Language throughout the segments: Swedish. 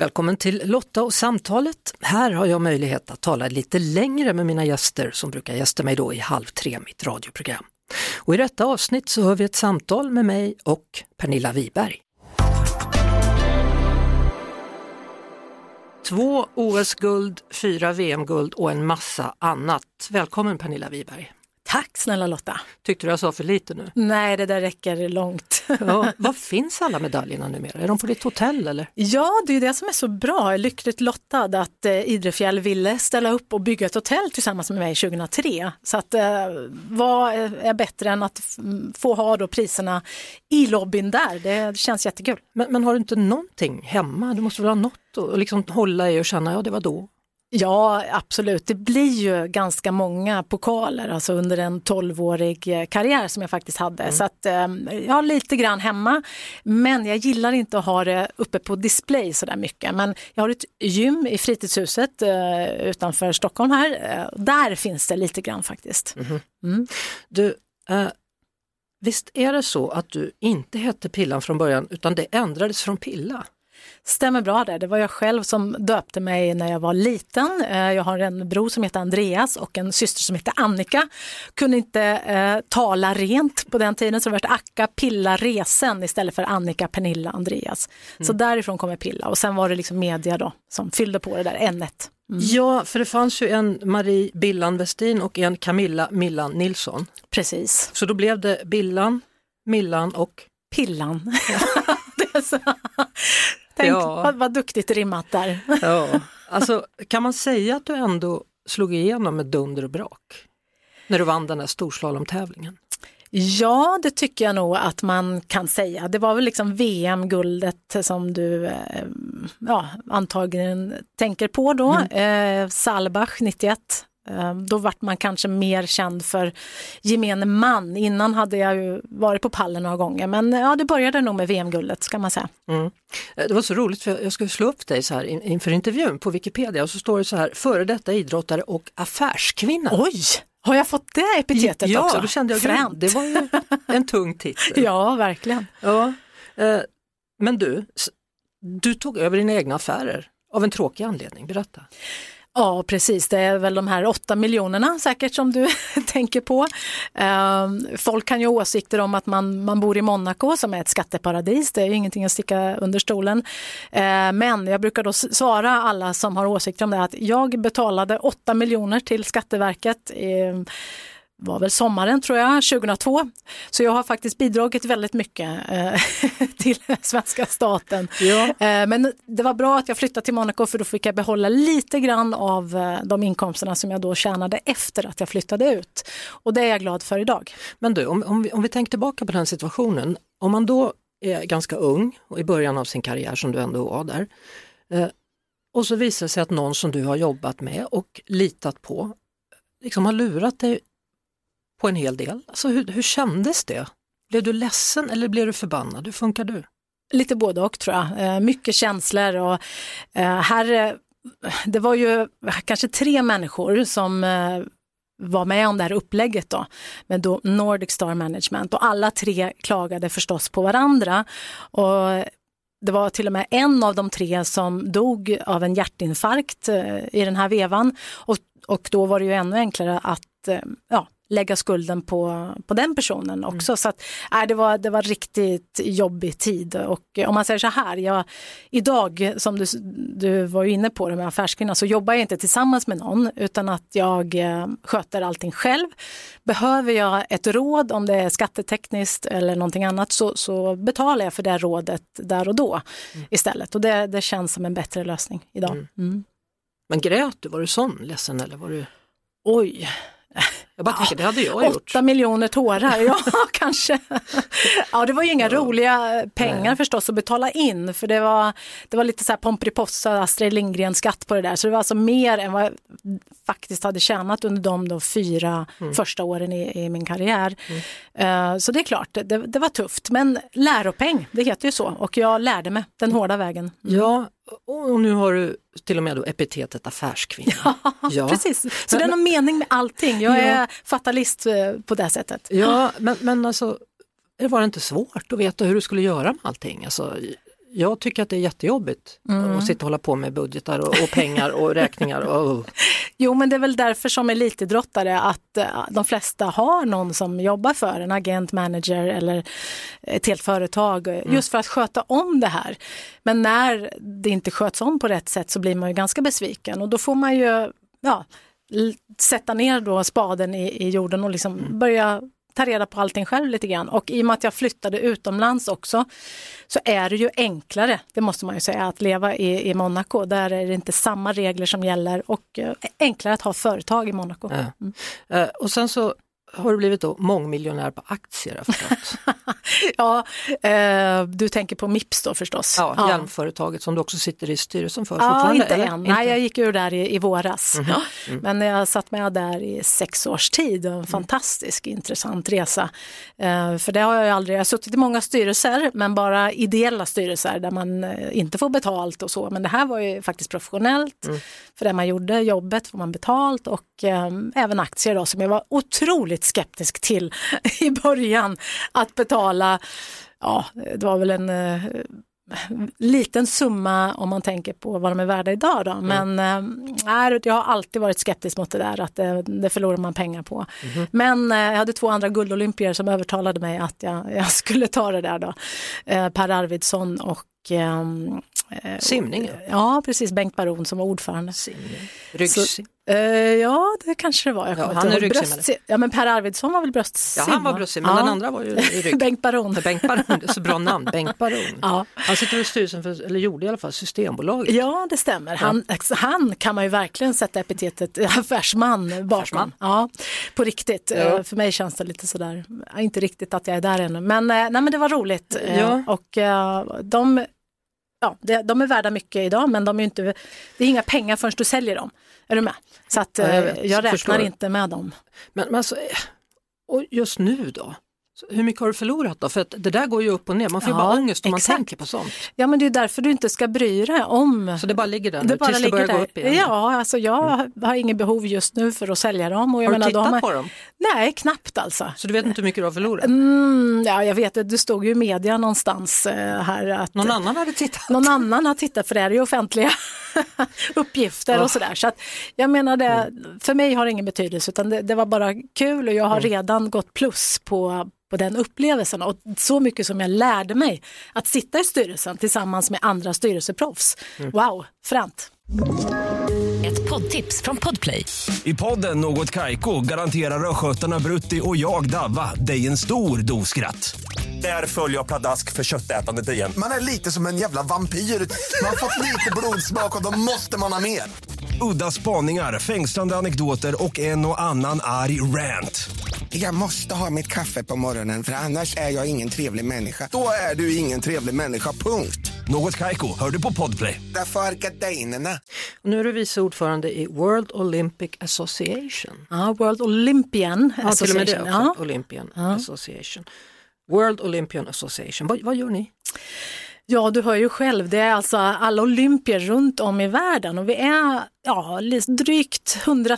Välkommen till Lotta och samtalet. Här har jag möjlighet att tala lite längre med mina gäster som brukar gästa mig då i 14:30, mitt radioprogram. Och i detta avsnitt så hör vi ett samtal med mig och Pernilla Wiberg. Två OS-guld, 4 VM-guld och en massa annat. Välkommen Pernilla Wiberg. Tack snälla Lotta. Tyckte du jag sa för lite nu? Nej, det där räcker långt. Ja, var finns alla medaljerna numera? Är de på ditt hotell eller? Ja, det är ju det som är så bra. Lyckligt lottad att Idrefjäll ville ställa upp och bygga ett hotell tillsammans med mig 2003. Så att vad är bättre än att få ha då priserna i lobbyn där? Det känns jättekul. Men har du inte någonting hemma? Du måste väl ha något och liksom hålla i och känna, ja det var då. Ja, absolut. Det blir ju ganska många pokaler alltså under en 12-årig karriär som jag faktiskt hade. Mm. Så att, jag har lite grann hemma, men jag gillar inte att ha det uppe på display så där mycket. Men jag har ett gym i fritidshuset utanför Stockholm här. Där finns det lite grann faktiskt. Mm. Mm. Du, visst är det så att du inte hette Pillan från början utan det ändrades från Pilla? Stämmer bra där. Det var jag själv som döpte mig när jag var liten. Jag har en bror som heter Andreas och en syster som heter Annika. Kunde inte tala rent på den tiden så det var Akka Pilla Resen istället för Annika Pernilla Andreas. Mm. Så därifrån kommer Pilla och sen var det liksom media då som fyllde på det där ämnet. Mm. Ja, för det fanns ju en Marie Billan Westin och en Camilla Millan Nilsson. Precis. Så då blev det Billan, Millan och Pillan. Ja. Det är så. Tänk, ja. Vad duktigt rimmat där. Ja. Alltså, kan man säga att du ändå slog igenom med dunder och brak när du vann den här storslalomtävlingen? Ja, det tycker jag nog att man kan säga. Det var väl liksom VM-guldet som du antagligen tänker på då. Mm. Salbach 91. Då vart man kanske mer känd för gemene man. Innan hade jag ju varit på pallen några gånger. Men ja, det började nog med VM-guldet ska man säga. Mm. Det var så roligt för jag skulle slå upp dig så här inför intervjun på Wikipedia. Och så står det så här, före detta idrottare och affärskvinna. Oj! Har jag fått det epitetet också? Ja, då kände jag fränt. Det var ju en tung titel. Ja, verkligen. Ja. Men du tog över dina egna affärer av en tråkig anledning. Berätta. Ja, precis. Det är väl de här 8 miljonerna säkert som du tänker på. Folk kan ju ha åsikter om att man bor i Monaco som är ett skatteparadis. Det är ju ingenting att sticka under stolen. Men jag brukar då svara alla som har åsikter om det att jag betalade 8 miljoner till Skatteverket var väl sommaren tror jag, 2002. Så jag har faktiskt bidragit väldigt mycket till svenska staten. Ja. Men det var bra att jag flyttade till Monaco för då fick jag behålla lite grann av de inkomsterna som jag då tjänade efter att jag flyttade ut. Och det är jag glad för idag. Men du, om vi tänker tillbaka på den situationen. Om man då är ganska ung och i början av sin karriär som du ändå var där. Och så visar det sig att någon som du har jobbat med och litat på liksom har lurat dig på en hel del. Alltså, hur kändes det? Blev du ledsen eller blev du förbannad? Hur funkar du? Lite både och tror jag. Mycket känslor och här, det var ju kanske 3 människor som var med om det här upplägget då med då Nordic Star Management och alla 3 klagade förstås på varandra och det var till och med en av de 3 som dog av en hjärtinfarkt i den här vevan och då var det ju ännu enklare att lägga skulden på den personen också. Mm. Så att, det var riktigt jobbig tid. Och om man säger så här, idag som du var ju inne på det med affärskvinnan så jobbar jag inte tillsammans med någon utan att jag sköter allting själv. Behöver jag ett råd om det är skattetekniskt eller någonting annat så betalar jag för det rådet där och då istället. Och det känns som en bättre lösning idag. Mm. Mm. Men grät du? Var du sån ledsen eller var du... Oj... Jag bara tycker, det hade jag gjort. 8 miljoner tårar, ja kanske. Ja, det var ju inga roliga pengar förstås att betala in. För det var lite så här Pomperipossa, Astrid Lindgren skatt på det där. Så det var alltså mer än vad jag faktiskt hade tjänat under de 4 första åren i min karriär. Mm. Så det är klart, det var tufft. Men läropeng, det heter ju så. Och jag lärde mig den hårda vägen. Mm. Ja, och nu har du till och med då epitetet affärskvinna. Ja, precis. Så det är någon mening med allting. Jag är fatalist på det sättet. Ja, men alltså, var det inte svårt att veta hur du skulle göra med allting? Alltså, Jag tycker att det är jättejobbigt att sitta och hålla på med budgetar och pengar och räkningar. Och... Jo, men det är väl därför som elitidrottare att de flesta har någon som jobbar för en agent, manager eller ett helt företag. Just för att sköta om det här. Men när det inte sköts om på rätt sätt så blir man ju ganska besviken. Och då får man ju sätta ner då spaden i jorden och liksom börja... ta reda på allting själv lite grann. Och i och med att jag flyttade utomlands också så är det ju enklare, det måste man ju säga, att leva i Monaco. Där är det inte samma regler som gäller och enklare att ha företag i Monaco. Och sen så har du blivit då mångmiljonär på aktier, förstås. Du tänker på Mips då förstås. Ja, hjälmföretaget som du också sitter i styrelsen för. Ja, inte än. Nej, jag gick ur där i våras. Men jag satt med där i 6 års tid. En fantastisk, intressant resa. För det har jag aldrig... Jag har suttit i många styrelser, men bara ideella styrelser där man inte får betalt och så. Men det här var ju faktiskt professionellt. För det man gjorde, jobbet får man betalt. Och även aktier då, som jag var otroligt skeptisk till i början att betala, det var väl en liten summa om man tänker på vad de är värda idag då, men jag har alltid varit skeptisk mot det där, att det förlorar man pengar på. Men jag hade 2 andra guldolympier som övertalade mig att jag skulle ta det där då, Per Arvidsson och simning. Ja, precis. Bengt Baron som var ordförande. Ryggsim. Ja, det kanske det var. Han är ryggsim. Ja, men Per Arvidsson var väl bröstsim? Ja, han var bröstsim, men den andra var ju rygg. Bengt Baron. Bengt Baron, det är så bra namn. Bengt Baron. Ja. Han sitter i styrelsen för, eller gjorde i alla fall, Systembolaget. Ja, det stämmer. Han kan man ju verkligen sätta epitetet affärsman bakom. Ja, på riktigt. Ja. För mig känns det lite sådär. Inte riktigt att jag är där ännu. Men, men det var roligt. Ja. Och de är värda mycket idag, men de är inte, det är inga pengar förrän du säljer dem. Är du med? Så att, jag räknar inte med dem. Men alltså, och just nu då? Hur mycket har du förlorat då? För att det där går ju upp och ner. Man får ju bara ångest om man tänker på sånt. Ja, men det är därför du inte ska bry dig om... Så det bara ligger där nu, tills det börjar gå upp igen? Ja, alltså jag har ingen behov just nu för att sälja dem. Och jag har du tittat på dem? Nej, knappt alltså. Så du vet inte hur mycket du har förlorat? Ja, jag vet att det stod ju i media någonstans här att... Någon annan hade tittat? Någon annan har tittat, för det är ju offentliga uppgifter och sådär. Så att jag menar, det, för mig har det ingen betydelse, utan det var bara kul och jag har redan gått plus på den upplevelsen, och så mycket som jag lärde mig att sitta i styrelsen tillsammans med andra styrelseproffs. Wow, fränt. Ett poddtips från Podplay. I podden Något Kaiko garanterar röskötarna Brutti och jag Davva dig en stor doskratt. Där följer jag pladask för köttätandet igen. Man är lite som en jävla vampyr. Man får lite blodsmak och då måste man ha mer. Udda spaningar, fängslande anekdoter och en och annan arg rant. Jag måste ha mitt kaffe på morgonen, för annars är jag ingen trevlig människa. Då är du ingen trevlig människa, punkt. Något Kaiko, hör du på Podplay. Därför är gardinerna. Nu är du vice ordförande i World Olympic Association. Ja, World Olympian Association. Till och med det också, Olympian Association. World Olympian Association. Vad gör ni? Ja, du hör ju själv. Det är alltså alla olympier runt om i världen. Och vi är drygt 100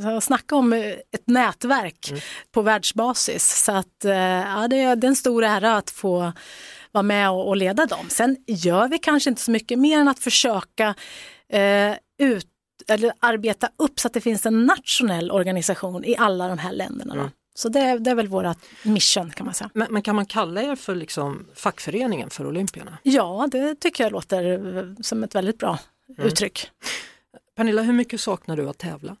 000. Snacka om ett nätverk på världsbasis. Så att, det är en stor ära att få vara med och leda dem. Sen gör vi kanske inte så mycket mer än att försöka arbeta upp så att det finns en nationell organisation i alla de här länderna. Mm. Så det är väl vårat mission, kan man säga. Men kan man kalla er för liksom fackföreningen för olympierna? Ja, det tycker jag låter som ett väldigt bra uttryck. Pernilla, hur mycket saknar du att tävla?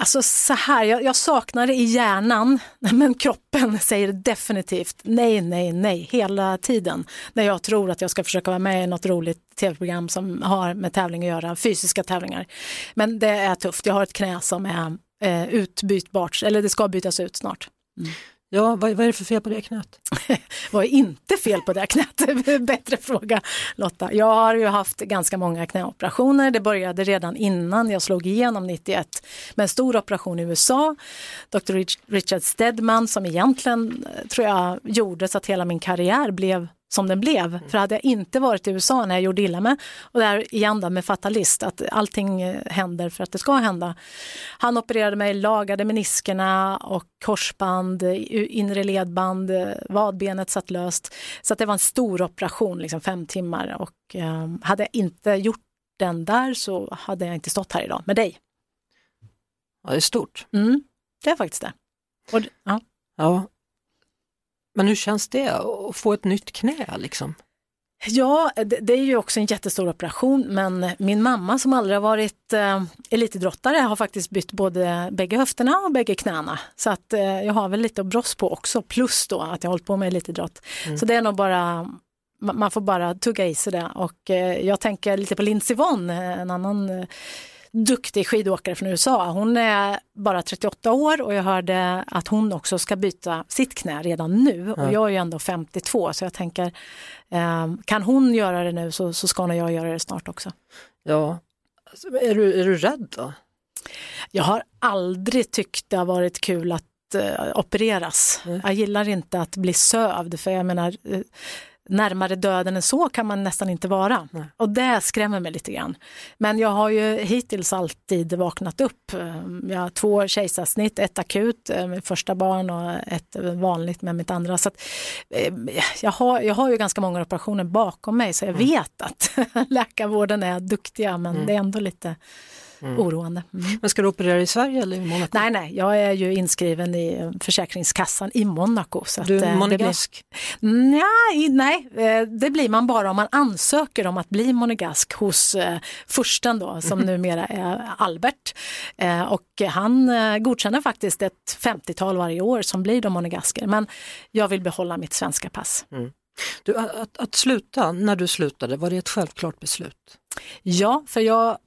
Alltså så här, jag saknar det i hjärnan, men kroppen säger definitivt nej hela tiden. När jag tror att jag ska försöka vara med i något roligt tv-program som har med tävling att göra, fysiska tävlingar. Men det är tufft, jag har ett knä som är utbytbart, eller det ska bytas ut snart. Ja, vad är det för fel på det knät? Vad är inte fel på det knät? Bättre fråga, Lotta. Jag har ju haft ganska många knäoperationer. Det började redan innan jag slog igenom 91 med en stor operation i USA. Dr. Richard Stedman, som egentligen tror jag gjorde så att hela min karriär blev som den blev. Mm. För hade jag inte varit i USA när jag gjorde illa med, och där igen då med fatalist, att allting händer för att det ska hända. Han opererade mig, lagade meniskerna och korsband, inre ledband, vadbenet satt löst. Så att det var en stor operation, liksom 5 timmar. Och hade jag inte gjort den där så hade jag inte stått här idag med dig. Ja, det är stort. Mm, det är faktiskt det. Och, ja. Ja. Men hur känns det att få ett nytt knä liksom? Ja, det är ju också en jättestor operation, men min mamma som aldrig har varit elitidrottare har faktiskt bytt både bägge höfterna och bägge knäna. Så att jag har väl lite att bross på också, plus då att jag hållit på med elitidrott. Mm. Så det är nog bara, man får bara tugga i sig det. Och jag tänker lite på Lindsay Von, en annan duktig skidåkare från USA. Hon är bara 38 år och jag hörde att hon också ska byta sitt knä redan nu. Ja. Och jag är ju ändå 52, så jag tänker, kan hon göra det nu så ska nog jag göra det snart också. Ja, är du rädd då? Jag har aldrig tyckt det har varit kul att opereras. Mm. Jag gillar inte att bli sövd, för jag menar, närmare döden än så kan man nästan inte vara. Nej. Och det skrämmer mig lite grann. Men jag har ju hittills alltid vaknat upp. Jag har 2 kejsarsnitt, 1 akut, mitt första barn och 1 vanligt med mitt andra. Så att, jag har ju ganska många operationer bakom mig, så jag vet att läkarvården är duktiga, men det är ändå lite oroande. Mm. Men ska du operera i Sverige eller i Monaco? Nej, jag är ju inskriven i Försäkringskassan i Monaco. Så du är monegask? Nej, det blir man bara om man ansöker om att bli monegask hos försten då, som numera är Albert. Och han godkänner faktiskt ett 50-tal varje år som blir de monegasker. Men jag vill behålla mitt svenska pass. Mm. Du, att sluta, när du slutade, var det ett självklart beslut? Ja, för jag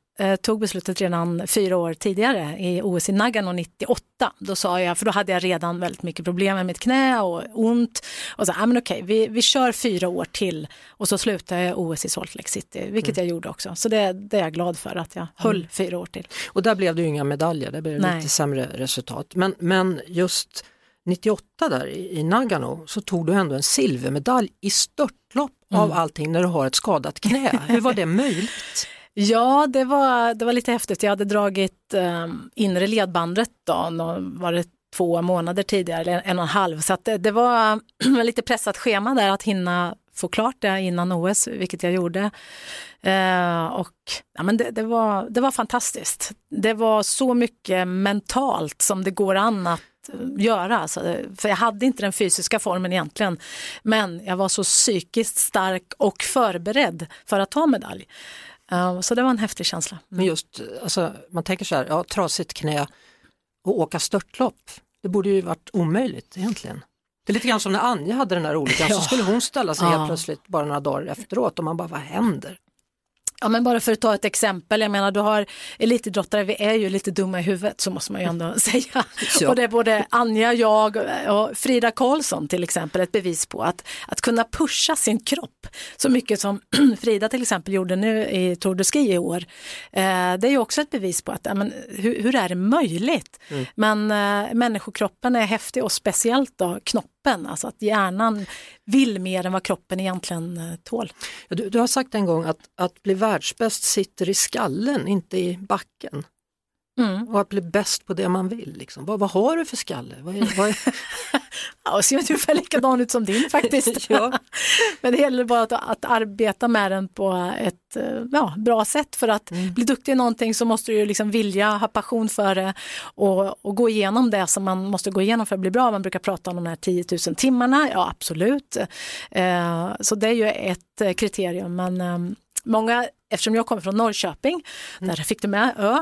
tog beslutet redan 4 år tidigare i OS i Nagano 98. Då sa jag, för då hade jag redan väldigt mycket problem med mitt knä och ont. Och så, men okej, vi kör 4 år till. Och så slutade jag OS i Salt Lake City, vilket jag gjorde också. Så det är jag glad för, att jag höll 4 år till. Och där blev det ju inga medaljer, det blev lite sämre resultat. Men just 98 där i Nagano så tog du ändå en silvermedalj i störtlopp av allting när du har ett skadat knä. Hur var det möjligt? Ja, det var lite häftigt. Jag hade dragit inre ledbandet då, var det 2 månader tidigare, eller 1,5. Så att det var lite pressat schema där att hinna få klart det innan OS, vilket jag gjorde. Och ja, men det var fantastiskt. Det var så mycket mentalt som det går an att göra. Alltså, för jag hade inte den fysiska formen egentligen, men jag var så psykiskt stark och förberedd för att ta medalj. Så det var en häftig känsla. Men just, alltså, man tänker så här, ja, trasigt knä och åka störtlopp, det borde ju varit omöjligt egentligen. Det är lite grann som när Anja hade den här olyckan, så skulle hon ställa sig helt plötsligt bara några dagar efteråt och man bara, vad händer? Ja, men bara för att ta ett exempel, jag menar, du har elitidrottare, vi är ju lite dumma i huvudet, så måste man ju ändå säga. Ja. Och det är både Anja, jag och Frida Karlsson till exempel ett bevis på att kunna pusha sin kropp så mycket som Frida till exempel gjorde nu i Tordeski i år. Det är ju också ett bevis på att, men, hur är det möjligt? Mm. Men människokroppen är häftig, och speciellt då knopp. Alltså att hjärnan vill mer än vad kroppen egentligen tål. Du har sagt en gång att bli världsbäst sitter i skallen, inte i backen. Mm. Och att bli bäst på det man vill. Liksom. Vad har du för skalle? Vad är... Ja, det ser ungefär likadan ut som din faktiskt. Ja. Men det gäller bara att arbeta med den på ett bra sätt. För att bli duktig i någonting så måste du liksom vilja, ha passion för det och gå igenom det som man måste gå igenom för att bli bra. Man brukar prata om de här 10 000 timmarna. Ja, absolut. Så det är ju ett kriterium. Men många... Eftersom jag kommer från Norrköping, där fick du med Ö,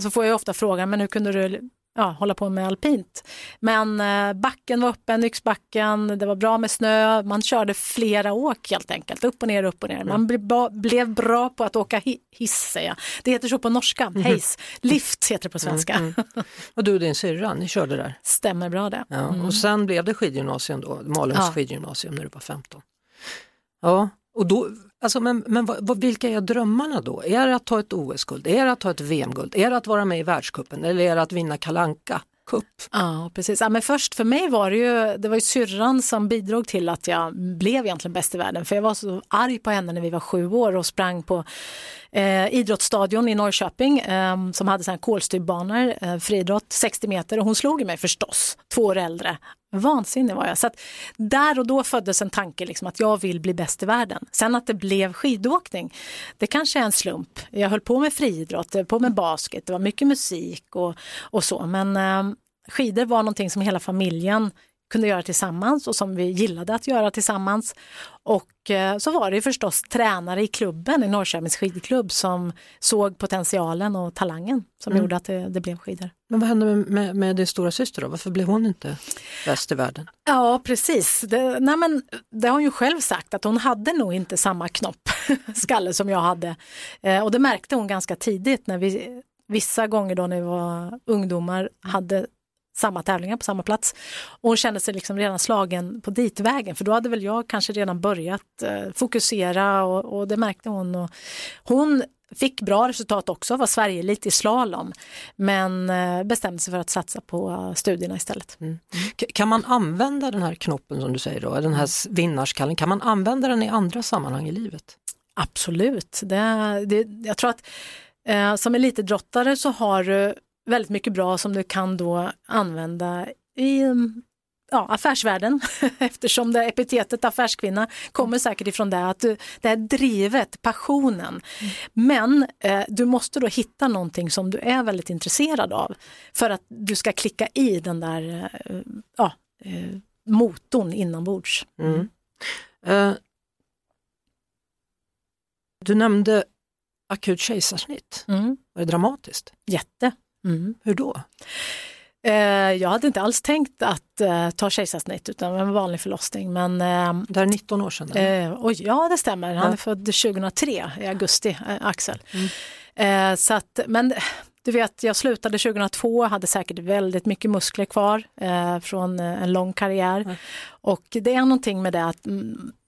så får jag ofta frågan, men hur kunde du hålla på med alpint? Men backen var öppen, Nyxbacken, det var bra med snö, man körde flera åk helt enkelt, upp och ner, upp och ner. Man blev bra på att åka hiss, säger jag. Det heter så på norska, hejs. Lift heter det på svenska. Och du och din syrra, ni körde där? Stämmer bra det. Ja. Och sen blev det skidgymnasium då, Malmöms skidgymnasium när du var 15. Ja, och då... Alltså, men vilka är drömmarna då? Är det att ta ett OS-guld? Är det att ta ett VM-guld? Är det att vara med i världscupen? Eller är det att vinna Kalle Anka? cup. Ja, precis. Ja, men först för mig var det var ju syrran som bidrog till att jag blev egentligen bäst i världen. För jag var så arg på henne när vi var 7 år och sprang på idrottsstadion i Norrköping som hade sådana kolstyrbanor, friidrott, 60 meter. Och hon slog i mig förstås, 2 år äldre. Vansinnig var jag. Så att där och då föddes en tanke liksom, att jag vill bli bäst i världen. Sen att det blev skidåkning, det kanske är en slump. Jag höll på med friidrott, på med basket, det var mycket musik och så. Men skidor var någonting som hela familjen kunde göra tillsammans och som vi gillade att göra tillsammans. Och så var det förstås tränare i klubben, i Norrköpings skidklubb, som såg potentialen och talangen som gjorde att det blev skidor. Men vad hände med din stora syster då? Varför blev hon inte bäst i världen? Ja, precis. Det har hon ju själv sagt, att hon hade nog inte samma knopp skalle som jag hade. Och det märkte hon ganska tidigt när vi vissa gånger då när vi var ungdomar hade samma tävlingar på samma plats. Och hon kände sig liksom redan slagen på ditvägen. För då hade väl jag kanske redan börjat fokusera och det märkte hon. Och hon fick bra resultat också, var Sverige lite i slalom. Men bestämde sig för att satsa på studierna istället. Mm. Kan man använda den här knoppen som du säger då? Den här vinnarskallen, kan man använda den i andra sammanhang i livet? Absolut. Jag tror att som elitidrottare så har du väldigt mycket bra som du kan då använda i affärsvärlden eftersom det epitetet affärskvinna kommer säkert ifrån det, att det är drivet, passionen. Men du måste då hitta någonting som du är väldigt intresserad av för att du ska klicka i den där motorn inombords. Mm. Du nämnde akut kejsarsnitt. Var det dramatiskt? Jätte. Mm. Hur då? Jag hade inte alls tänkt att ta kejsarsnitt utan en vanlig förlossning. Men, det är 19 år sedan. Och ja, det stämmer. Han är född 2003 i augusti, Axel. Mm. Så att, men du vet, jag slutade 2002, hade säkert väldigt mycket muskler kvar från en lång karriär. Mm. Och det är någonting med det att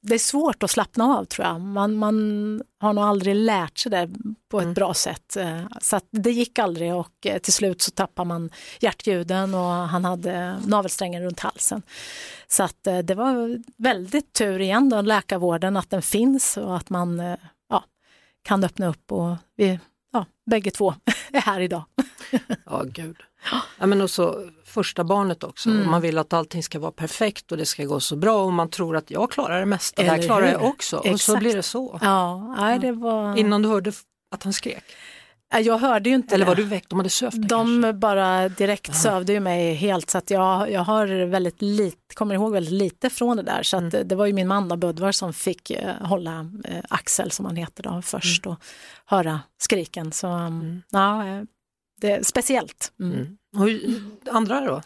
det är svårt att slappna av, tror jag. Man har nog aldrig lärt sig det på ett bra sätt. Så att det gick aldrig och till slut så tappar man hjärtljuden och han hade navelsträngen runt halsen. Så att det var väldigt tur igen då, läkarvården, att den finns och att man kan öppna upp och vi... Ja, bägge två är här idag. Ja, gud. Ja, men också första barnet också. Mm. Man vill att allting ska vara perfekt och det ska gå så bra och man tror att jag klarar det mesta. Eller det här klarar jag också. Exakt. Och så blir det så. Ja, nej, det var... Innan du hörde att han skrek. Jag hörde ju inte. Eller var du väckt? De hade sövt dig, kanske? Bara direkt sövde ju mig helt. Så att jag har väldigt lite, kommer ihåg väldigt lite från det där. Så att det var ju min man då, Bødvar, som fick hålla Axel, som han heter då, först och höra skriken. Så det är speciellt. Mm. Och andra då?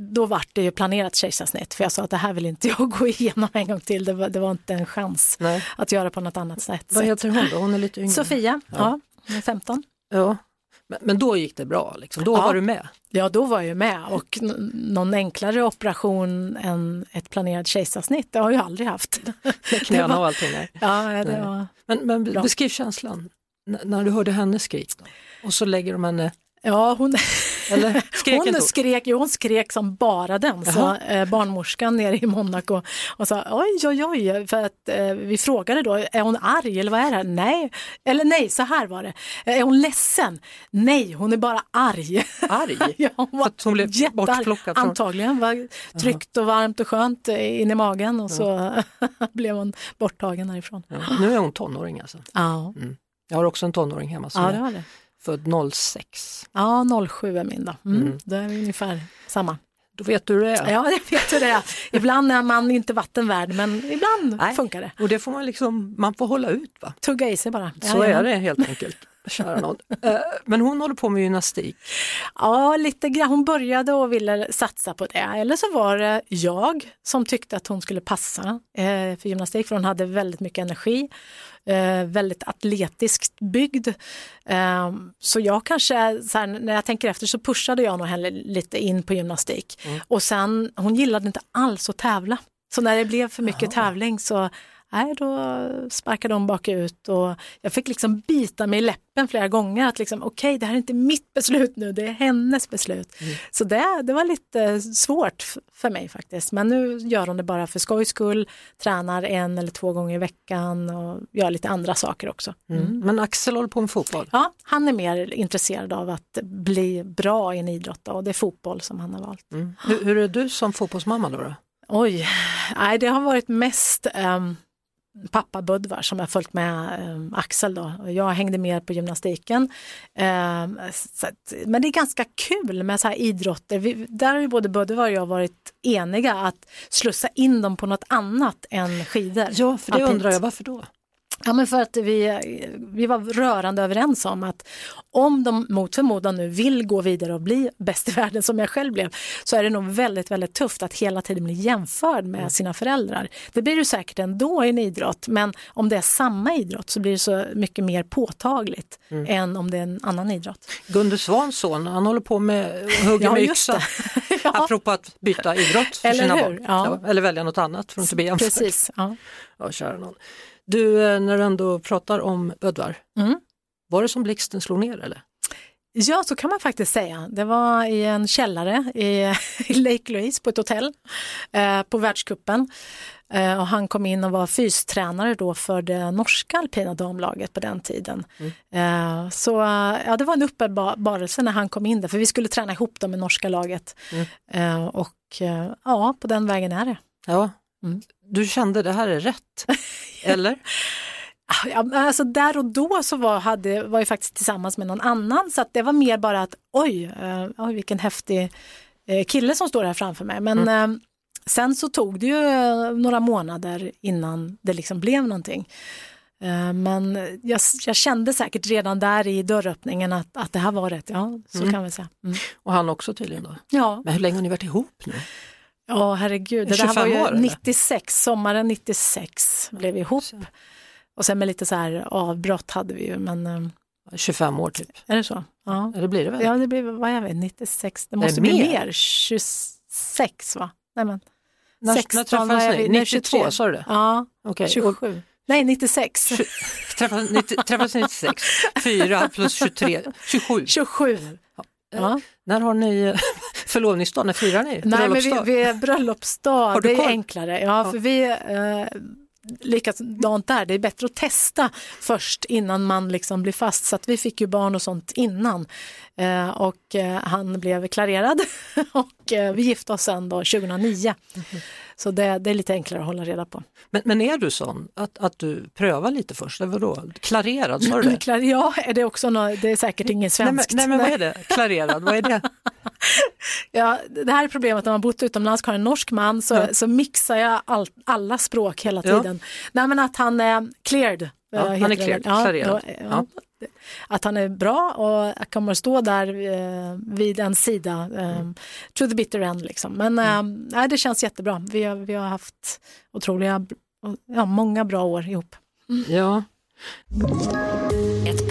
Då var det ju planerat kejsarsnitt. För jag sa att det här vill inte jag gå igenom en gång till. Det var inte en chans att göra på något annat sätt. Vad heter hon då? Hon är lite yngre. Sofia, ja. 15. Ja. Men då gick det bra liksom. Då var du med. Ja, då var jag med. Och någon enklare operation än ett planerat kejsarsnitt, det har jag aldrig haft. Knäna och allting där. Ja, det var... Men beskriv känslan när du hörde henne skrika då. Och så lägger de henne... Ja, hon skrek som bara den, sa barnmorskan nere i Monaco och sa oj, för att vi frågade då, är hon arg eller vad är det här? Nej, så här var det. Är hon ledsen? Nej, hon är bara arg. Arg? Ja, hon blev bortplockad. Antagligen var tryggt och varmt och skönt in i magen och så blev hon borttagen härifrån. Ja. Nu är hon tonåring alltså. Ja. Mm. Jag har också en tonåring hemma. Så det har det. Född 06. Ja, 07 är min då. Det är ungefär samma. Då vet du hur det är. Ja, jag vet hur det är. Ibland är man inte vattenvärd, men ibland funkar det. Och det får man liksom, man får hålla ut va? Tugga i sig bara. Så är det helt enkelt. Kära någon. Men hon håller på med gymnastik. Ja, lite grann. Hon började och ville satsa på det. Eller så var det jag som tyckte att hon skulle passa för gymnastik. För hon hade väldigt mycket energi. Väldigt atletiskt byggd. Så jag kanske, så här, när jag tänker efter så pushade jag nog henne lite in på gymnastik. Och sen, hon gillade inte alls att tävla. Så när det blev för mycket tävling så... nej, då sparkade de bakut och jag fick liksom bita mig i läppen flera gånger att liksom, okej, det här är inte mitt beslut nu, det är hennes beslut. Mm. Så det var lite svårt för mig faktiskt, men nu gör hon det bara för skojs skull, tränar 1 eller 2 gånger i veckan och gör lite andra saker också. Mm. Mm. Men Axel håller på med fotboll? Ja, han är mer intresserad av att bli bra i en idrott och det är fotboll som han har valt. Mm. Hur är du som fotbollsmamma då? Oj, nej, det har varit mest pappa Bødvar som har följt med Axel då. Jag hängde med på gymnastiken. Men det är ganska kul med så här idrotter. Där har ju både Bødvar och jag varit eniga att slussa in dem på något annat än skidor. Ja, för det undrar jag, varför då? Ja, men för att vi var rörande överens om att om de mot förmodan nu vill gå vidare och bli bäst i världen som jag själv blev, så är det nog väldigt, väldigt tufft att hela tiden bli jämförd med sina föräldrar. Det blir ju säkert ändå i en idrott, men om det är samma idrott så blir det så mycket mer påtagligt än om det är en annan idrott. Gunde Svansson, han håller på med hugga med yxa. Ja. Apropå att byta idrott för sina barn. Ja. Ja, eller välja något annat för att inte bli jämförd. Precis, ja. Ja, kära någon. Du, när du ändå pratar om Bødvar, var det som blixten slog ner eller? Ja, så kan man faktiskt säga. Det var i en källare i Lake Louise på ett hotell på världscupen. Och han kom in och var fystränare då för det norska alpina damlaget på den tiden. Mm. Så ja, det var en uppenbarelse när han kom in där, för vi skulle träna ihop dem med norska laget. Mm. Och ja, på den vägen är det. Ja. Mm. Du kände det här är rätt, eller? Ja, alltså där och då så var jag faktiskt tillsammans med någon annan, så att det var mer bara att oj, vilken häftig kille som står här framför mig. Men sen så tog det ju några månader innan det liksom blev någonting. Men jag kände säkert redan där i dörröppningen att det här var rätt, ja, så kan vi säga. Mm. Och han också tydligen då? Ja. Men hur länge har ni varit ihop nu? Ja, herregud. Det här var ju år, 96, sommaren 96 blev vi ihop. Och sen med lite så här avbrott hade vi ju, men 25 år typ. Är det så? Ja. Eller blir det väl? Ja, det blir, vad jag vet, 96. Det måste bli mer. 26, va? Nej, men 16, när träffades ni? 92, sa du det? Ja, okay. 27. Nej, 96. Träffades 96. 4 plus 23, 27. 27. Ja. När har ni förlovningsdag? När firar ni? Nej, men vi är bröllopsdag. Det är enklare. Ja, för vi likadant där. Det är bättre att testa först innan man liksom blir fast. Så att vi fick ju barn och sånt innan. Och han blev klarerad. Och vi gifte oss sen då 2009. Mm-hmm. Så det är lite enklare att hålla reda på. Men är du sån att du prövar lite först? Eller vadå? Klarerad, sa du det? Ja, är det också det är säkert inget svenskt. Nej, men vad är det? Klarerad, vad är det? Ja, det här är problemet när man bott utomlands, har en norsk man, så mixar jag alla språk hela tiden. Ja. Nej, men att han är cleared. Ja, han är cleared, klarerad. Ja. Att han är bra och kommer stå där vid en sida to the bitter end liksom. Men nej, det känns jättebra. Vi har haft otroliga, många bra år ihop. Mm. Ja. Ett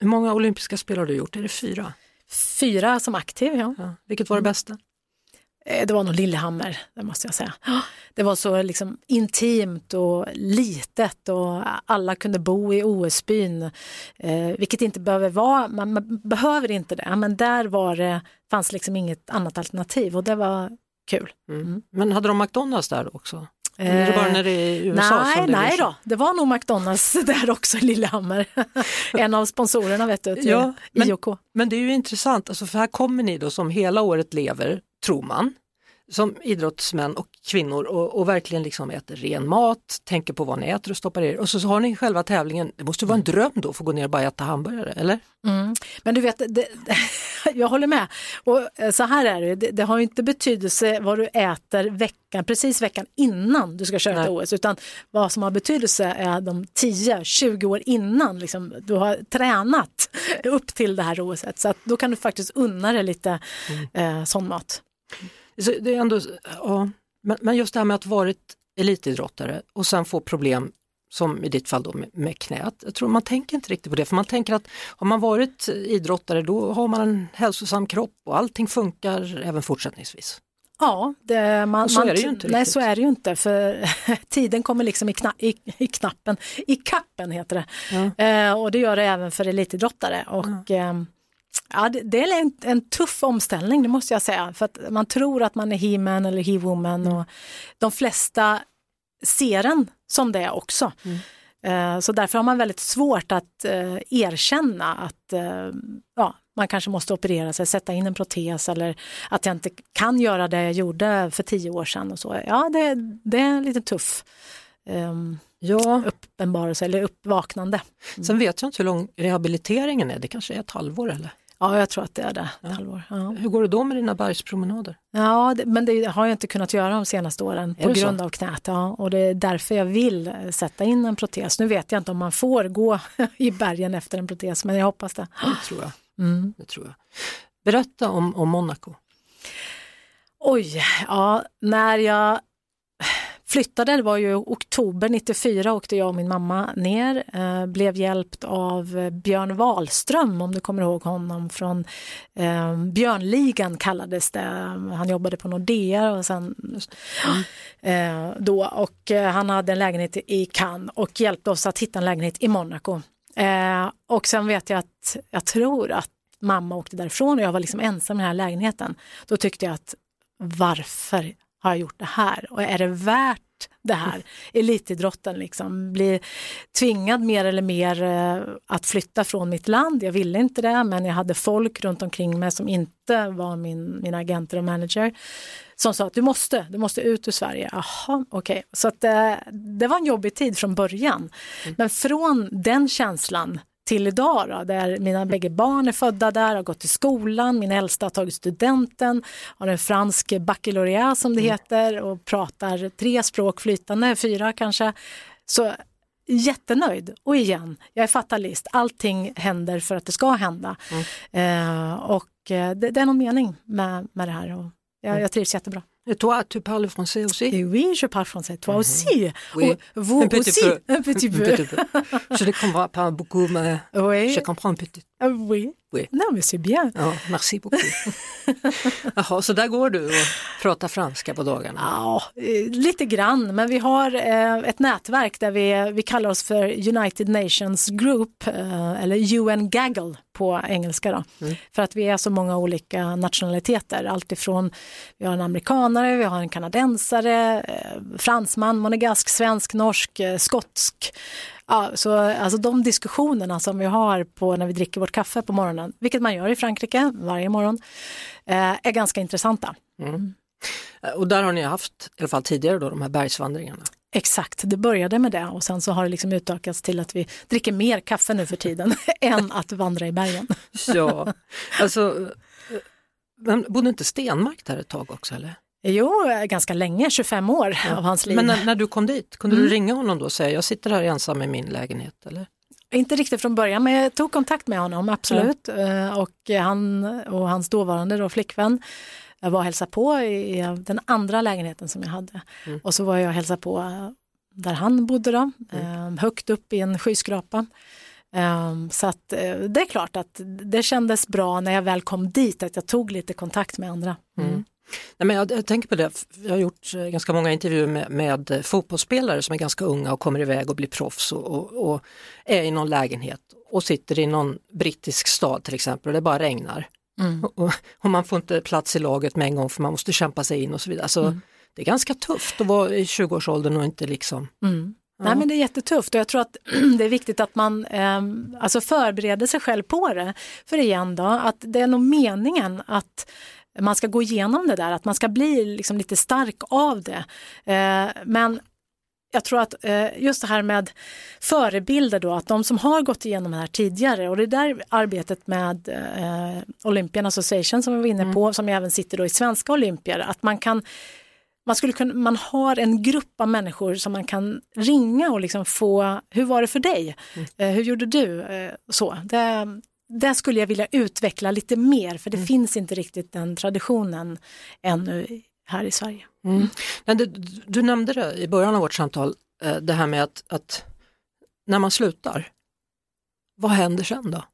Hur många olympiska spel har du gjort? Är det 4? 4 som aktiv, ja. Vilket var det bästa? Det var nog Lillehammer, det måste jag säga. Det var så liksom intimt och litet och alla kunde bo i OS-byn, vilket inte behöver vara, man behöver inte det, men där fanns liksom inget annat alternativ och det var kul. Mm. Men hade de McDonald's där också? Eller det bara när det är i USA? Nej då. Det var nog McDonald's där också i Lillehammer. En av sponsorerna, vet du, till IOK. Men det är ju intressant, alltså, för här kommer ni då som hela året lever, tror man, som idrottsmän och kvinnor och verkligen liksom äter ren mat, tänker på vad ni äter och stoppar er. Och så har ni själva tävlingen, det måste vara en dröm då för att gå ner och bara äta hamburgare, eller? Mm. Men du vet, jag håller med. Och så här är det, det har ju inte betydelse vad du äter precis veckan innan du ska köra till OS, utan vad som har betydelse är de 10-20 år innan liksom, du har tränat upp till det här OSet. Så att då kan du faktiskt unna dig lite sån mat. Så det är ändå, ja. Men just det här med att varit elitidrottare och sen få problem som i ditt fall då med knät. Jag tror man tänker inte riktigt på det, för man tänker att har man varit idrottare då har man en hälsosam kropp och allting funkar även fortsättningsvis. Ja, är det ju inte. Nej, så är det ju inte, för tiden kommer liksom i kappen heter det. Ja. Och det gör det även för elitidrottare och ja, det är en tuff omställning, det måste jag säga. För att man tror att man är he-man eller he-woman och de flesta ser en som det också. Mm. Så därför har man väldigt svårt att erkänna att ja, man kanske måste operera sig, sätta in en protes eller att jag inte kan göra det jag gjorde för 10 år sedan. Och så. Ja, det är lite tuff uppenbarelse eller uppvaknande. Mm. Sen vet jag inte hur lång rehabiliteringen är, det kanske är ett halvår eller? Ja, jag tror att det är det. Ja. Halvår. Ja. Hur går det då med dina bergspromenader? Ja, men det har jag inte kunnat göra de senaste åren på grund av knät. Ja. Och det är därför jag vill sätta in en protes. Nu vet jag inte om man får gå i bergen efter en protes, men jag hoppas det. Det tror jag. Berätta om Monaco. Oj, ja, när jag flyttade, det var ju oktober 94, åkte jag och min mamma ner. Blev hjälpt av Björn Wahlström, om du kommer ihåg honom, från Björnligan kallades det. Han jobbade på Nordea och sen då. Och han hade en lägenhet i Cannes och hjälpte oss att hitta en lägenhet i Monaco. Och sen vet jag att jag tror att mamma åkte därifrån och jag var liksom ensam i den här lägenheten. Då tyckte jag att varför har jag gjort det här? Och är det värt det här? Elitidrotten liksom. Blir tvingad mer eller mer att flytta från mitt land. Jag ville inte det, men jag hade folk runt omkring mig som inte var mina agenter och manager som sa att du måste ut ur Sverige. Jaha, okej. Så att, det var en jobbig tid från början. Men från den känslan till idag då, där mina bägge barn är födda där, har gått till skolan, min äldsta har tagit studenten, har en fransk baccalaureat som det heter och pratar 3 språk flytande, 4 kanske. Så jättenöjd. Och igen, jag är fatalist. Allting händer för att det ska hända. Och det är någon mening med det här. Och jag trivs jättebra. Tu parles français aussi? Et oui, je parle français. Toi aussi? Oui. Vous aussi? Un petit peu. Je ne comprends pas beaucoup, mais je comprends un petit. Oui. Non, mais c'est bien. Ja, merci beaucoup. Jaha, så där går du och pratar franska på dagarna? Ja, lite grann. Men vi har ett nätverk där vi kallar oss för United Nations Group, eller UN Gaggle på engelska då. Mm. För att vi är så många olika nationaliteter. Allt ifrån, vi har en amerikanare, vi har en kanadensare, fransman, monegask, svensk, norsk, skotsk. Ja, så, alltså de diskussionerna som vi har på när vi dricker vårt kaffe på morgonen, vilket man gör i Frankrike varje morgon, är ganska intressanta. Mm. Och där har ni haft, i alla fall tidigare då, de här bergsvandringarna. Exakt, det började med det och sen så har det liksom utökats till att vi dricker mer kaffe nu för tiden än att vandra i bergen. Ja, alltså, men bodde inte Stenmark där ett tag också eller? Jo, ganska länge, 25 år av hans liv. Men när du kom dit, kunde du ringa honom då och säga jag sitter här ensam i min lägenhet eller? Inte riktigt från början, men jag tog kontakt med honom, absolut. Ja. Och han och hans dåvarande då, flickvän, jag var och hälsade på i den andra lägenheten som jag hade. Mm. Och så var jag och hälsade på där han bodde då, högt upp i en skyskrapa. Så att det är klart att det kändes bra när jag väl kom dit att jag tog lite kontakt med andra. Mm. Nej, men jag tänker på det, jag har gjort ganska många intervjuer med fotbollsspelare som är ganska unga och kommer iväg och blir proffs och är i någon lägenhet och sitter i någon brittisk stad till exempel och det bara regnar. Mm. Och man får inte plats i laget med en gång för man måste kämpa sig in och så vidare. Så det är ganska tufft att vara i 20-årsåldern och inte liksom... Mm. Ja. Nej, men det är jättetufft och jag tror att det är viktigt att man alltså förbereder sig själv på det. För igen då, att det är nog meningen att man ska gå igenom det där, att man ska bli liksom lite stark av det. Men jag tror att just det här med förebilder då, att de som har gått igenom det här tidigare, och det där arbetet med Olympian Association som vi var inne på, som även sitter då i svenska olympier, att man har en grupp av människor som man kan ringa och liksom få, hur var det för dig? Hur gjorde du? Så. Det skulle jag vilja utveckla lite mer, för det finns inte riktigt den traditionen ännu här i Sverige. Mm. Men du nämnde det i början av vårt samtal, det här med att när man slutar, vad händer sen då?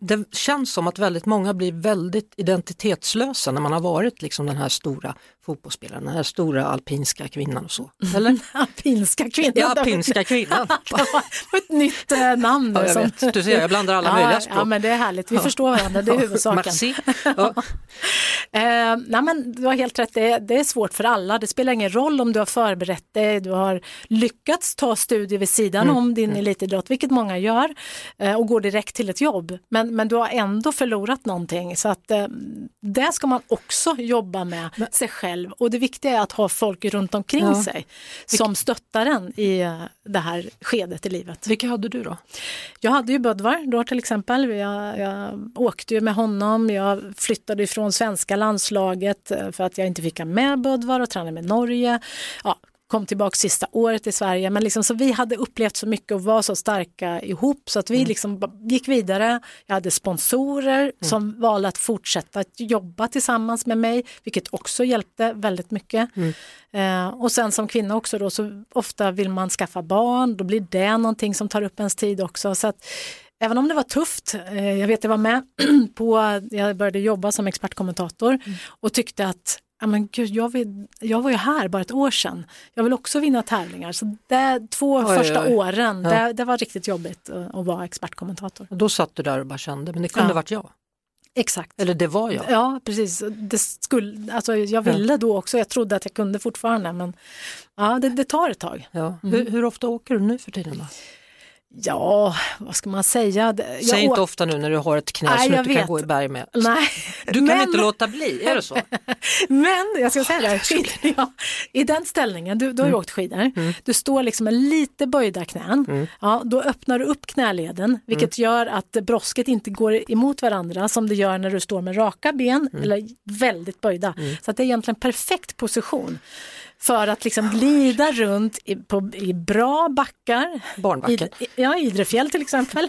Det känns som att väldigt många blir väldigt identitetslösa när man har varit liksom den här stora fotbollsspelaren, den här stora alpinska kvinnan och så. Eller? Alpinska kvinnan? Ja, alpinska kvinnan. Ett nytt namn. Ja, jag vet. Du ser, jag blandar alla möjliga språk. Ja, men det är härligt. Vi förstår varandra, det är huvudsaken. Ja. Nej, men du har helt rätt. Det är svårt för alla. Det spelar ingen roll om du har förberett dig, du har lyckats ta studier vid sidan om din elitidrott, vilket många gör, och går direkt till ett jobb. Men du har ändå förlorat någonting, så att där ska man också jobba med sig själv. Och det viktiga är att ha folk runt omkring sig som stöttar en i det här skedet i livet. Vilka hade du då? Jag hade ju Bødvar då till exempel. Jag åkte ju med honom. Jag flyttade ifrån svenska landslaget för att jag inte fick med Bødvar och tränade med Norge. Ja, kom tillbaka sista året i Sverige, men liksom, så vi hade upplevt så mycket och var så starka ihop, så att vi liksom gick vidare. Jag hade sponsorer som valde att fortsätta att jobba tillsammans med mig, vilket också hjälpte väldigt mycket. Och sen som kvinna också då, så ofta vill man skaffa barn, då blir det någonting som tar upp ens tid också, så att även om det var tufft, jag vet jag var med på, jag började jobba som expertkommentator och tyckte att men gud, jag var ju här bara ett år sedan. Jag vill också vinna tävlingar. Så det, två första åren, det var riktigt jobbigt att vara expertkommentator. Och då satt du där och bara kände, men det kunde varit jag. Exakt. Eller det var jag. Ja, precis. Alltså, jag ville då också, jag trodde att jag kunde fortfarande, men ja, det tar ett tag. Ja. Hur ofta åker du nu för tiden då? Ja, vad ska man säga? Säg inte ofta nu när du har ett knä som du kan gå i berg med. Nej, du kan inte låta bli, är det så? Men, jag ska säga det, i den ställningen, du har ju åkt skidor, du står liksom med lite böjda knän, då öppnar du upp knäleden, vilket gör att brosket inte går emot varandra som det gör när du står med raka ben eller väldigt böjda. Så att det är egentligen en perfekt position för att liksom glida runt i bra backar. Barnbacken. Idrefjäll till exempel.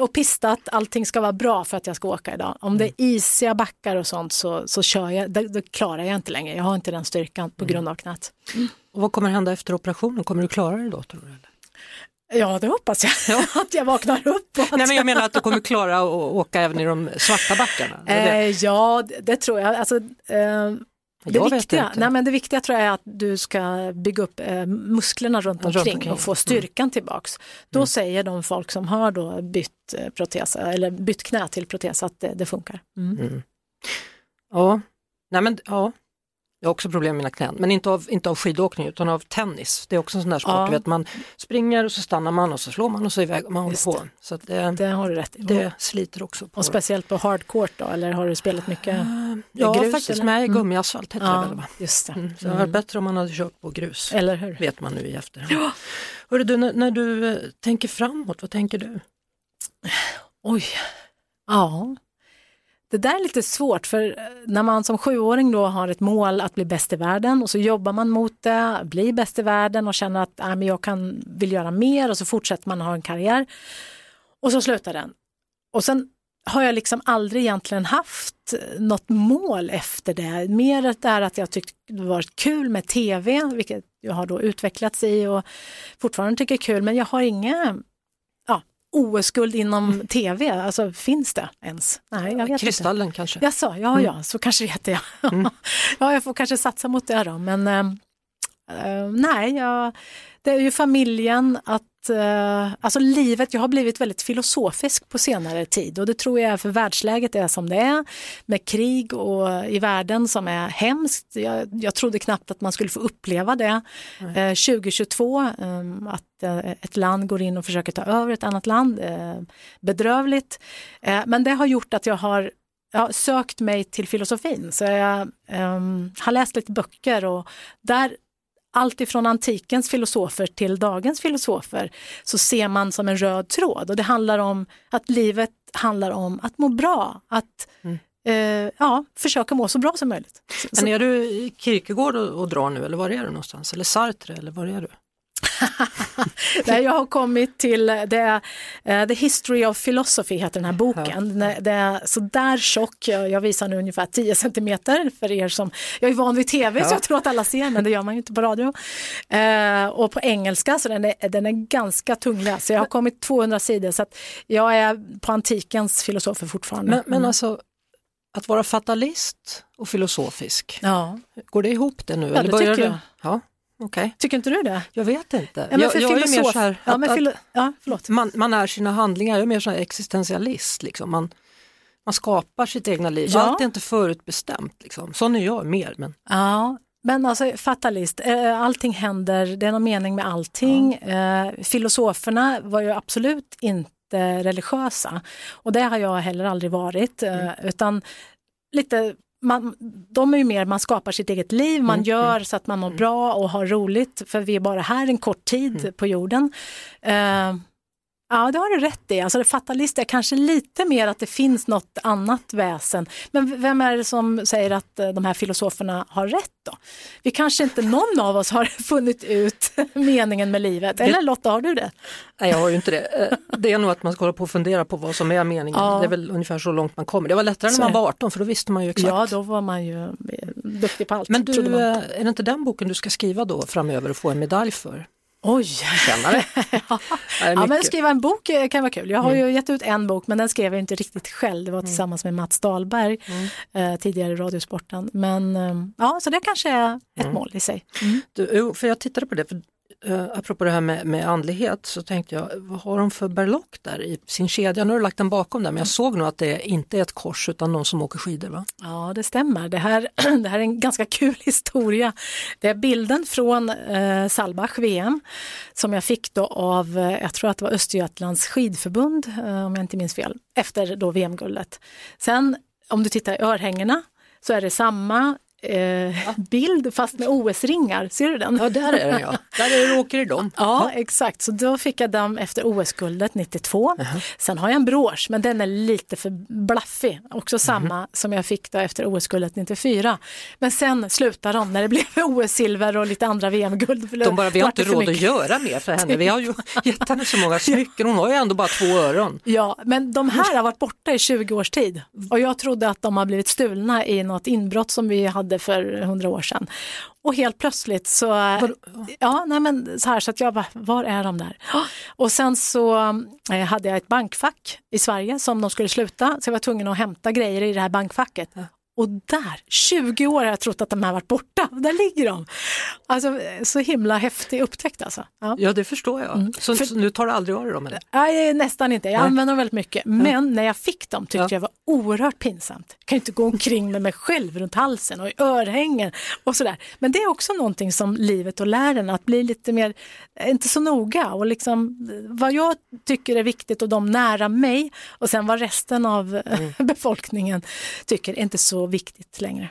Och pistat, allting ska vara bra för att jag ska åka idag. Om det är isiga backar och sånt, så kör jag, då klarar jag inte längre. Jag har inte den styrkan på grund av knät. Och vad kommer hända efter operationen? Kommer du klara det då, tror du? Eller? Ja, det hoppas jag. Att jag vaknar upp. Nej, men jag menar att du kommer klara att åka även i de svarta backarna. Ja, det tror jag. Alltså... Det viktiga tror jag är att du ska bygga upp musklerna runt omkring och få styrkan tillbaks. Då säger de folk som har då bytt protes eller bytt knä till protes att det funkar. Ja. Nej, men ja. Jag har också problem med mina knän, men inte av skidåkning utan av tennis. Det är också en sån där sport, du vet, man springer och så stannar man och så slår man och så iväg man håller på. Så att det har du rätt i. Det sliter också på. Och speciellt på hardcourt då, eller har du spelat mycket grus? Ja, faktiskt med gummiasfalt heter det väl, va? Just det. Så det var bättre om man hade kört på grus. Eller hur? Vet man nu i efterhand. Ja. Hörru du, när du tänker framåt, vad tänker du? Oj, ja... Det där är lite svårt, för när man som 7-åring då har ett mål att bli bäst i världen och så jobbar man mot det, blir bäst i världen och känner att men jag vill göra mer, och så fortsätter man ha en karriär och så slutar den. Och sen har jag liksom aldrig egentligen haft något mål efter det. Mer det där att jag tyckte det var kul med tv, vilket jag har då utvecklats i och fortfarande tycker är kul, men jag har inga... OS-guld inom tv, alltså finns det ens? Nej, jag vet Kristallen inte. Kanske. Jag sa, så kanske heter jag. Ja, jag får kanske satsa mot det då, men det är ju familjen, att alltså livet, jag har blivit väldigt filosofisk på senare tid, och det tror jag är för världsläget är som det är, med krig och i världen som är hemskt. Jag trodde knappt att man skulle få uppleva det 2022, att ett land går in och försöker ta över ett annat land, bedrövligt, men det har gjort att jag har ja, sökt mig till filosofin. Så jag har läst lite böcker och där allt ifrån antikens filosofer till dagens filosofer så ser man som en röd tråd. Och det handlar om att livet handlar om att må bra, att försöka må så bra som möjligt. Men är du i Kierkegaard och drar nu, eller var är du någonstans? Eller Sartre, eller var är du? Nej, jag har kommit till The History of Philosophy heter den här boken. Det är sådär tjock, jag visar nu ungefär 10 centimeter för er som, jag är van vid tv så jag tror att alla ser, men det gör man ju inte på radio. Och på engelska, så den är ganska tungläst. Så jag har kommit 200 sidor, så att jag är på antikens filosofer fortfarande. Men alltså, att vara fatalist och filosofisk, går det ihop det nu? Ja, eller börjar tycker jag. Ja. Okay. Tycker inte du det? Jag vet inte. Ja, jag är mer så här man är sina handlingar. Jag är mer så här existentialist. Liksom. Man skapar sitt egna liv. Ja. Allt är inte förutbestämt. Liksom. Sån är jag mer. Men... Ja, men alltså fatalist. Allting händer. Det är någon mening med allting. Ja. Filosoferna var ju absolut inte religiösa. Och det har jag heller aldrig varit. Utan lite... de är ju mer, man skapar sitt eget liv, man gör så att man mår bra och har roligt, för vi är bara här en kort tid på jorden. Ja, det har du rätt i. Alltså det fatalist är kanske lite mer att det finns något annat väsen. Men vem är det som säger att de här filosoferna har rätt då? Vi kanske inte, någon av oss har funnit ut meningen med livet. Eller Lotta, har du det? Nej, jag har ju inte det. Det är nog att man ska hålla på och fundera på vad som är meningen. Ja. Det är väl ungefär så långt man kommer. Det var lättare när man var 18, för då visste man ju exakt. Ja, då var man ju duktig på allt. Men du, är det inte den boken du ska skriva då framöver och få en medalj för? Oj, känner ja, men skriva en bok kan vara kul. Jag har ju gett ut en bok, men den skrev jag inte riktigt själv. Det var tillsammans med Mats Dahlberg, tidigare i Radiosporten. Men ja, så det kanske är ett mål i sig. Du, för jag tittade på det, för apropå det här med andlighet, så tänkte jag, vad har de för berlock där i sin kedja? Nu har du lagt den bakom där, men jag såg nog att det inte är ett kors utan någon som åker skidor, va? Ja, det stämmer. Det här är en ganska kul historia. Det är bilden från Salbach VM som jag fick då av, jag tror att det var Östergötlands skidförbund, om jag inte minns fel, efter då VM-guldet. Sen, om du tittar i örhängena så är det samma bild fast med OS-ringar. Ser du den? Ja, där är den, ja. Där åker de. Ja, exakt. Så då fick jag dem efter OS-guldet 92. Sen har jag en brosch, men den är lite för blaffig. Också samma som jag fick då efter OS-guldet 94. Men sen slutar de när det blev OS-silver och lite andra VM-guld. De bara, vi har inte råd att göra mer för henne. Vi har ju gett henne så många smycken. Hon har ju ändå bara 2 öron. Ja, men de här har varit borta i 20 års tid. Och jag trodde att de har blivit stulna i något inbrott som vi hade för 100 år sedan. Och helt plötsligt så... så att jag bara, var är de där? Och sen så hade jag ett bankfack i Sverige som de skulle sluta. Så jag var tvungen att hämta grejer i det här bankfacket. Och där, 20 år har jag trott att de här varit borta. Där ligger de. Alltså, så himla häftig upptäckt alltså. Ja, det förstår jag. Så nu tar du aldrig av dig dem eller? Nej, nästan inte. Jag använder dem väldigt mycket. Men när jag fick dem tyckte jag var oerhört pinsamt. Jag kan ju inte gå omkring med mig själv runt halsen och i örhängen och sådär. Men det är också någonting som livet och lärarna, att bli lite mer, inte så noga. Och liksom, vad jag tycker är viktigt och de nära mig, och sen vad resten av befolkningen tycker är inte så viktigt längre.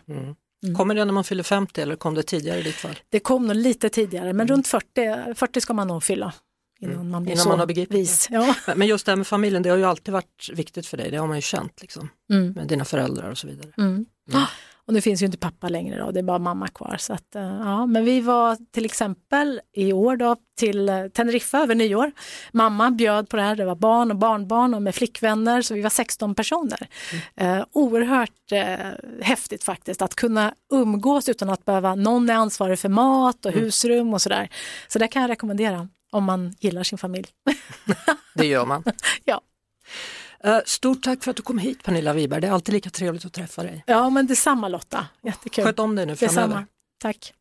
Kommer det när man fyller 50 eller kom det tidigare i ditt fall? Det kom nog lite tidigare, men runt 40 ska man nog fylla innan man blir innan så man har begripit vis. Ja. Men just det här med familjen, det har ju alltid varit viktigt för dig, det har man ju känt liksom, med dina föräldrar och så vidare. Och nu finns ju inte pappa längre då, det är bara mamma kvar. Så att, ja. Men vi var till exempel i år då till Teneriffa över nyår. Mamma bjöd på det här, det var barn och barnbarn och med flickvänner, så vi var 16 personer. Oerhört häftigt faktiskt att kunna umgås utan att behöva, någon är ansvarig för mat och husrum och sådär. Så det kan jag rekommendera om man gillar sin familj. Det gör man. Ja. Stort tack för att du kom hit, Pernilla Wiberg. Det är alltid lika trevligt att träffa dig. Ja, men detsamma Lotta. Jättekul. Sköt om dig nu framöver. Detsamma. Tack.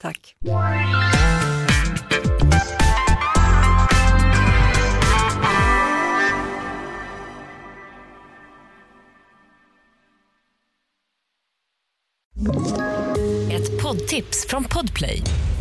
Ett poddtips från Podplay.